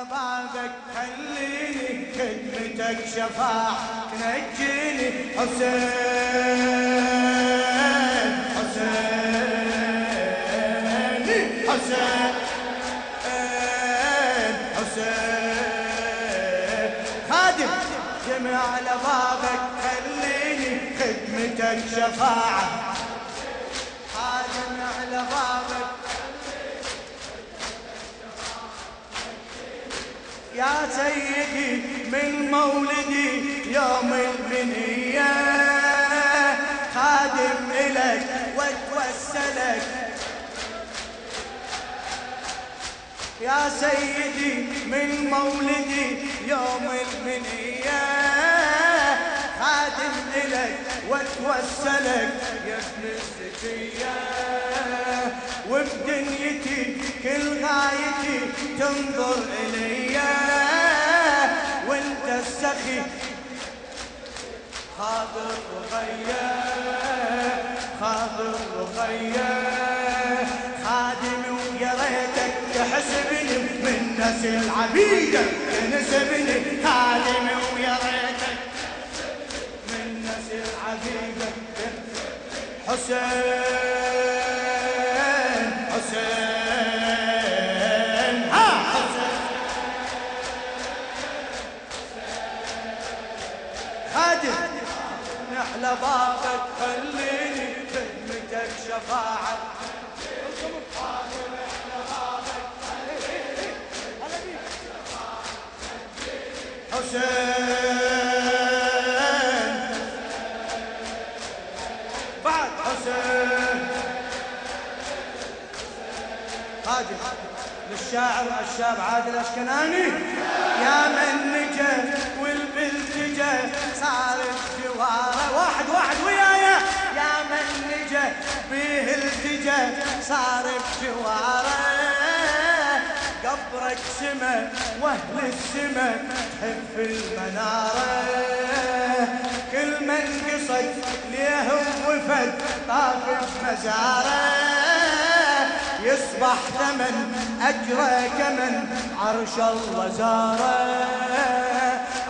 على بابك خليني خدمتك شفاعة تنجيني حسين حسين حسين حسين خادم جمع على بابك خليني خدمتك شفاعة يا سيدي من مولدي يوم البنية خادم إلك واتوسلك يا سيدي من مولدي يوم البنية خادم إلك واتوسلك يا ابن الزكية وبدنيتي كل غايتي تنظر إليا السخي حاضر وغير حاضر وغير خادمي ويا ريتك تحسبني من نسل عبيدك تنسبني خادمي ويا ريتك من نسل عبيدك حسين حسين على بابك خليني خدمتك شفاعة حسين بعد حسين عادل للشاعر الشاب عادل أشكناني يا من نجا والبلد جا صارت واحد واحد ويايا يا من نجا بيه التجا صار بجواره قبرك سما واهل السما تحف المناره كل من قصد ليهم وفد طاف بمزاره يصبح ثمن اجره كمن عرش الله زاره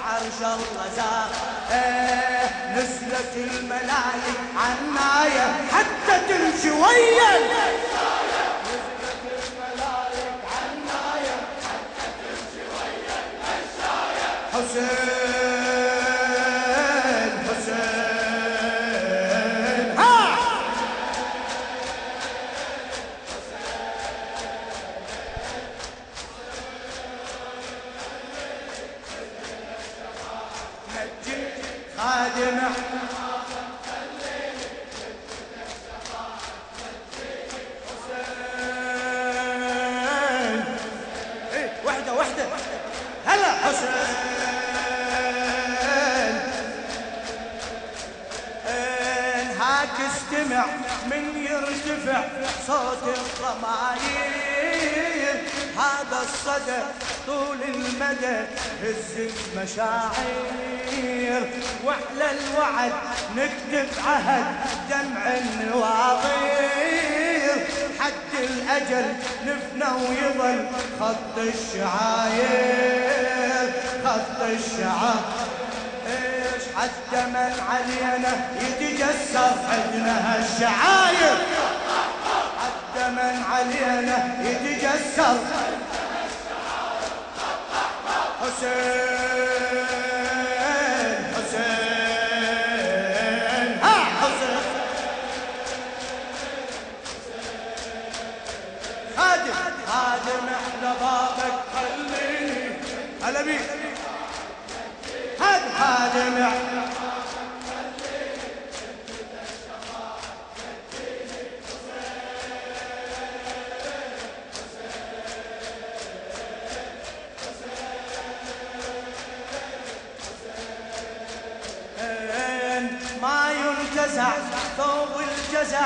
عرش الله زاره نزلت الملايك عناية حتى تمشي ويا النسايا نزلت الملايك عناية حتى تمشي ويا النسايا حسين حسين ها حسين خادم حسين وحدة وحدة هلا حسين هاك استمع من يرتفع صوت الضماير هذا الصدى طول المدى هز المشاعر وعلى الوعد نكتب عهد دمع النواظير حتى الأجل نفنى ويظل خط الشعاير خط الشعاير حتى من علينا يتجسر عندنا هالشعاير حتى من علينا يتجسر حسين حسين ها حسين خادم خادم احلى بابك خليني هلا بيك خادم خادم احلى بابك خليني خدمتك شفاعة تنجيني حسين فوق الجزع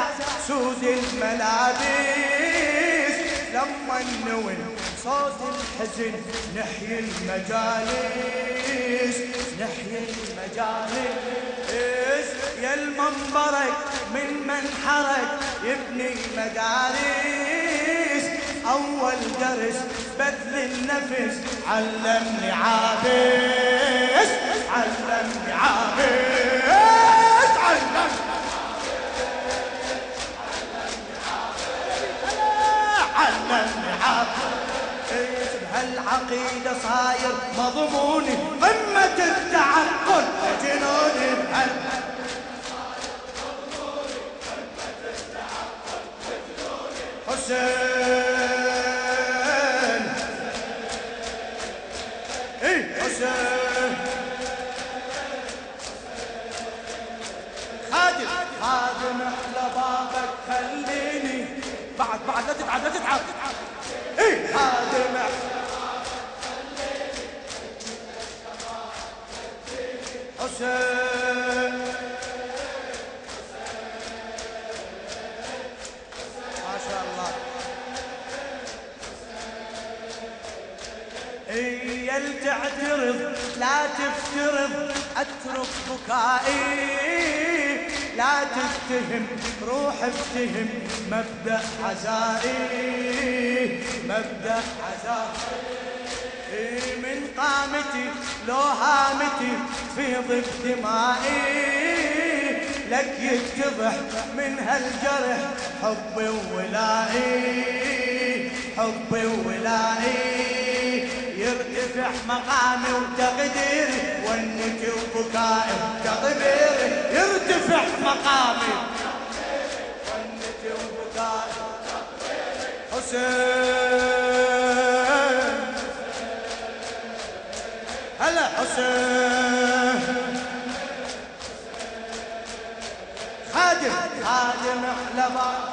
سود الملابس لما نون صوت الحزن نحيي المجالس نحيي المجالس يا المنبرك من منحرك يبني مدارس أول درس بذل بالنفس علمني عابس علمني عابس علمني عابس علمني عابس بهالعقيدة صاير مضموني قمة التعقل جنوني حسين اي حسين خادم خادم على بابك خليني بعد لا تتعب لا تتعب اي خادم على بابك خليني حسين يل تعترض لا تفترض اترك بكائي لا تفتهم روح افتهم مبدأ عزائي مبدأ عزائي من قامتي لو هامتي تفيض بدمائي لك يتضح من هالجرح حبي وولائي حبي وولائي يرتفع مقامي وتقديري ونتي وبكائي وتقديري يرتفع مقامي ونتي وبكائي وتقديري حسين هلا حسين خادم خادم على